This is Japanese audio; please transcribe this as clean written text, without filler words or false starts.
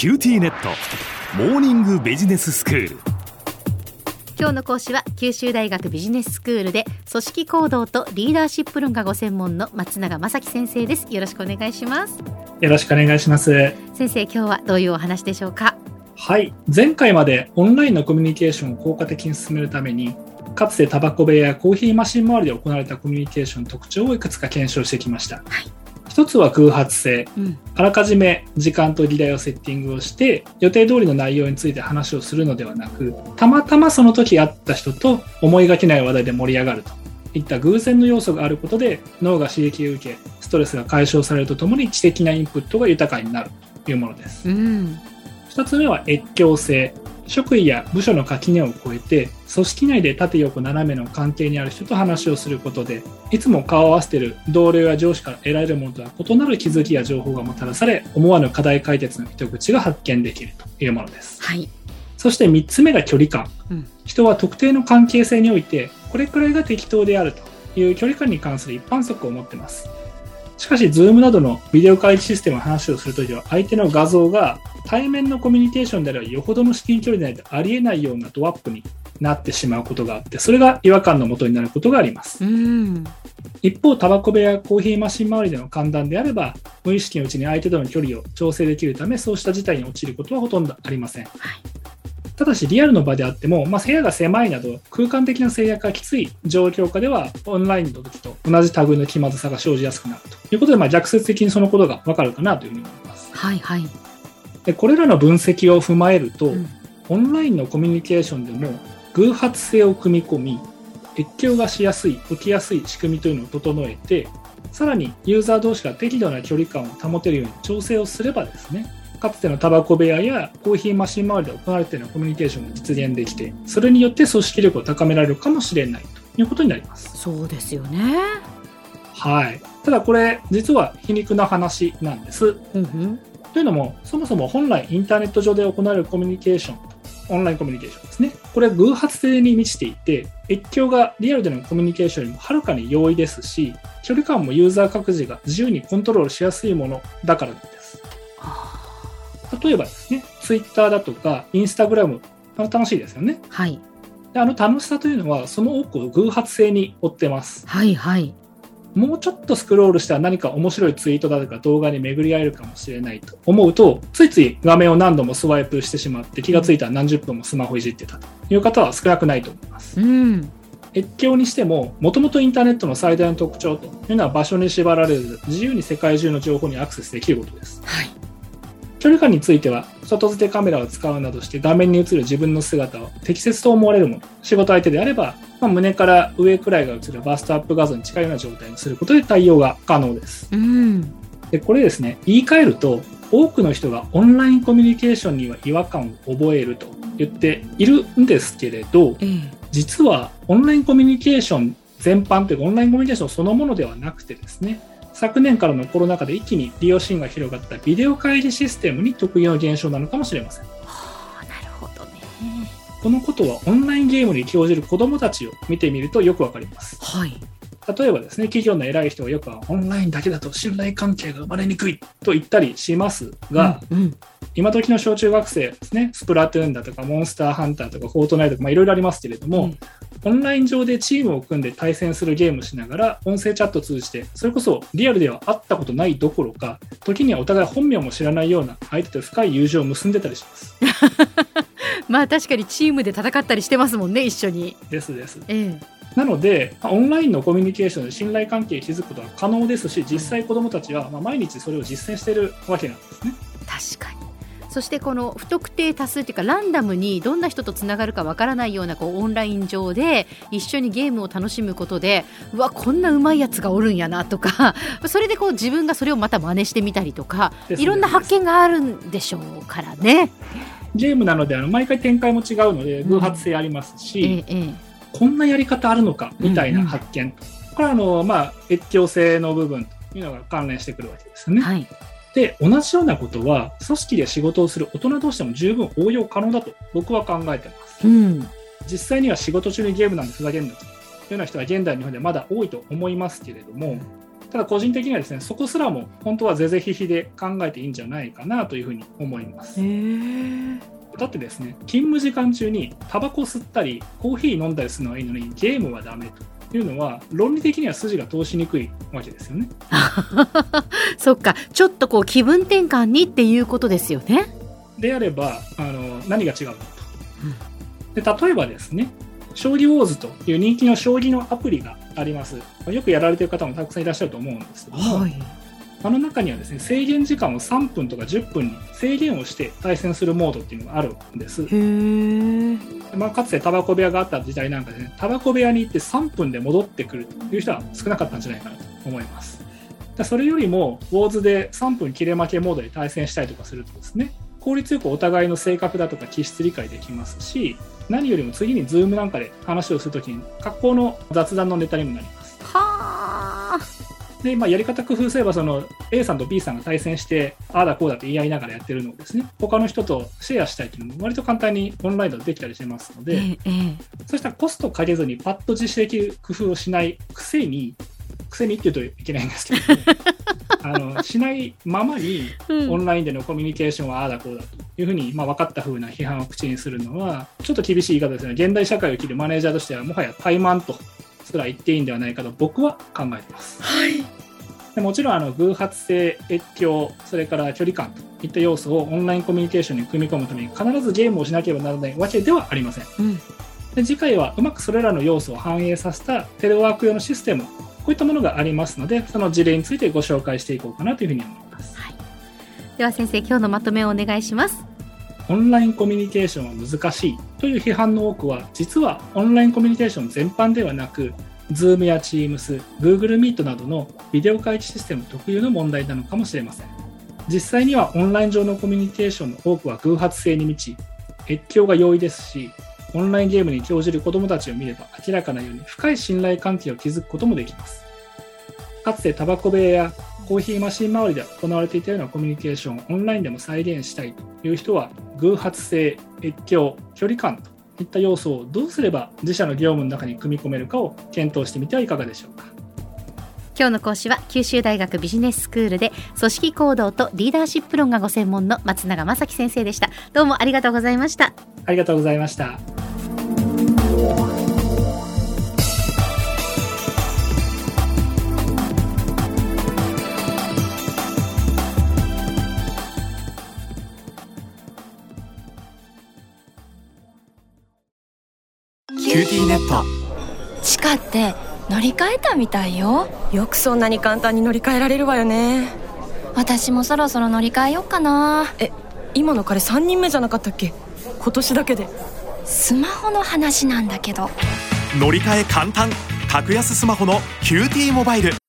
キューティーネットモーニングビジネススクール。今日の講師は九州大学ビジネススクールで組織行動とリーダーシップ論がご専門の松永雅樹先生です。よろしくお願いします。よろしくお願いします。先生、今日はどういうお話でしょうか？はい、前回までオンラインのコミュニケーションを効果的に進めるために、かつてタバコ部屋やコーヒーマシン周りで行われたコミュニケーションの特徴をいくつか検証してきました。はい、一つは空発性。あらかじめ時間と議題をセッティングをして、予定通りの内容について話をするのではなく、たまたまその時会った人と思いがけない話題で盛り上がるといった偶然の要素があることで、脳が刺激を受けストレスが解消されるとともに知的なインプットが豊かになるというものです。2つ目は越境性。職位や部署の垣根を越えて、組織内で縦横斜めの関係にある人と話をすることで、いつも顔を合わせている同僚や上司から得られるものとは異なる気づきや情報がもたらされ、思わぬ課題解決の糸口が発見できるというものです。はい、そして3つ目が距離感。人は特定の関係性において、これくらいが適当であるという距離感に関する一般則を持っています。しかし Zoom などのビデオ会議システムの話をするときは、相手の画像が対面のコミュニケーションであればよほどの至近距離でないとありえないようなドアップになってしまうことがあって、それが違和感の元になることがあります。一方、タバコ部屋やコーヒーマシン周りでの歓談であれば、無意識のうちに相手との距離を調整できるため、そうした事態に陥ることはほとんどありません。ただしリアルの場であっても、部屋が狭いなど空間的な制約がきつい状況下では、オンラインの時と同じ類の気まずさが生じやすくなるということで、逆説的にそのことが分かるかなというふうに思います。でこれらの分析を踏まえると、オンラインのコミュニケーションでも偶発性を組み込み、越境がしやすい、起きやすい仕組みというのを整えて、さらにユーザー同士が適度な距離感を保てるように調整をすればですね、かつてのタバコ部屋やコーヒーマシン周りで行われているコミュニケーションが実現できて、それによって組織力を高められるかもしれないということになります。そうですよね。ただこれ実は皮肉な話なんです。というのも、そもそも本来インターネット上で行われるコミュニケーション、オンラインコミュニケーションですね、これは偶発性に満ちていて、越境がリアルでのコミュニケーションよりもはるかに容易ですし、距離感もユーザー各自が自由にコントロールしやすいものだからなんです。例えばですね、ツイッターだとかインスタグラム、楽しいですよね。で、楽しさというのはその多くを偶発性に追ってます。もうちょっとスクロールしたら何か面白いツイートだとか動画に巡り合えるかもしれないと思うと、ついつい画面を何度もスワイプしてしまって、気がついたら何十分もスマホいじってたという方は少なくないと思います。越境にしても、もともとインターネットの最大の特徴というのは、場所に縛られず自由に世界中の情報にアクセスできることです。距離感については、外付けカメラを使うなどして画面に映る自分の姿を適切と思われるもの、仕事相手であれば、胸から上くらいが映るバストアップ画像に近いような状態にすることで対応が可能です。でこれですね、言い換えると、多くの人がオンラインコミュニケーションには違和感を覚えると言っているんですけれど、実はオンラインコミュニケーション全般というか、オンラインコミュニケーションそのものではなくてですね、昨年からのコロナ禍で一気に利用シーンが広がったビデオ会議システムに特有の現象なのかもしれません。なるほどね。このことはオンラインゲームに興じる子どもたちを見てみるとよくわかります。例えばですね、企業の偉い人はよくオンラインだけだと信頼関係が生まれにくいと言ったりしますが、今時の小中学生ですね、スプラトゥーンだとかモンスターハンターとかフォートナイトとかいろいろありますけれども、オンライン上でチームを組んで対戦するゲームしながら、音声チャットを通じて、それこそリアルでは会ったことないどころか、時にはお互い本名も知らないような相手と深い友情を結んでたりします確かにチームで戦ったりしてますもんね、一緒に。です、なのでオンラインのコミュニケーションで信頼関係を築くことは可能ですし、実際子どもたちは毎日それを実践しているわけなんですね。確かに。そしてこの不特定多数というか、ランダムにどんな人とつながるかわからないようなオンライン上で一緒にゲームを楽しむことで、うわ、こんなうまいやつがおるんやなとか、それで自分がそれをまた真似してみたりとか、いろんな発見があるんでしょうからね。ゲームなので毎回展開も違うので偶発性ありますし、こんなやり方あるのかみたいな発見、これは越境性の部分というのが関連してくるわけですね。で同じようなことは、組織で仕事をする大人同士でも十分応用可能だと僕は考えています。実際には仕事中にゲームなんてふざけんなというような人は現代日本ではまだ多いと思いますけれども、ただ個人的にはですね、そこすらも本当は是々非々で考えていいんじゃないかなというふうに思います。だってですね、勤務時間中にタバコ吸ったりコーヒー飲んだりするのはいいのにゲームはダメというのは論理的には筋が通しにくいわけですよね。そっか、ちょっとこう気分転換にっていうことですよね。であれば何が違うのと、で例えばですね、将棋ウォーズという人気の将棋のアプリがあります。よくやられている方もたくさんいらっしゃると思うんですけども、はい、あの中にはですね、制限時間を3分とか10分に制限をして対戦するモードっていうのがあるんです。かつてタバコ部屋があった時代なんかでね、タバコ部屋に行って3分で戻ってくるという人は少なかったんじゃないかなと思います。それよりもウォーズで3分切れ負けモードで対戦したりとかするとですね、効率よくお互いの性格だとか気質理解できますし、何よりも次に Zoom なんかで話をするときに格好の雑談のネタにもなります。はー。で、やり方工夫すれば、A さんと B さんが対戦してああだこうだって言い合いながらやってるのをですね、他の人とシェアしたいというのも割と簡単にオンラインでできたりしますので、そうしたらコストかけずにパッと実施できる工夫をしないくせにって言うといけないんですけど、ね、しないままにオンラインでのコミュニケーションはああだこうだというふうに、分かったふうな批判を口にするのはちょっと厳しい言い方ですね。現代社会を生きるマネージャーとしてはもはや怠慢とすら言っていいんではないかと僕は考えています。はい、でもちろん偶発性、越境、それから距離感といった要素をオンラインコミュニケーションに組み込むために必ずゲームをしなければならないわけではありません。で次回はうまくそれらの要素を反映させたテレワーク用のシステム、こういったものがありますので、その事例についてご紹介していこうかなというふうに思います。はい、では先生、今日のまとめをお願いします。オンラインコミュニケーションは難しいという批判の多くは、実はオンラインコミュニケーション全般ではなく Zoom や Teams、Google Meet などのビデオ会議システム特有の問題なのかもしれません。実際にはオンライン上のコミュニケーションの多くは偶発性に満ち、越境が容易ですし、オンラインゲームに興じる子どもたちを見れば明らかなように深い信頼関係を築くこともできます。かつてタバコ部屋やコーヒーマシン周りで行われていたようなコミュニケーションをオンラインでも再現したいという人は、偶発性、越境、距離感といった要素をどうすれば自社の業務の中に組み込めるかを検討してみてはいかがでしょうか。今日の講師は九州大学ビジネススクールで組織行動とリーダーシップ論がご専門の松永雅樹先生でした。どうもありがとうございました。ありがとうございました。キューティーネット、地下って乗り換えたみたいよ。よくそんなに簡単に乗り換えられるわよね。私もそろそろ乗り換えよっかな。今の彼3人目じゃなかったっけ？今年だけで。スマホの話なんだけど。乗り換え簡単、格安スマホの QT モバイル。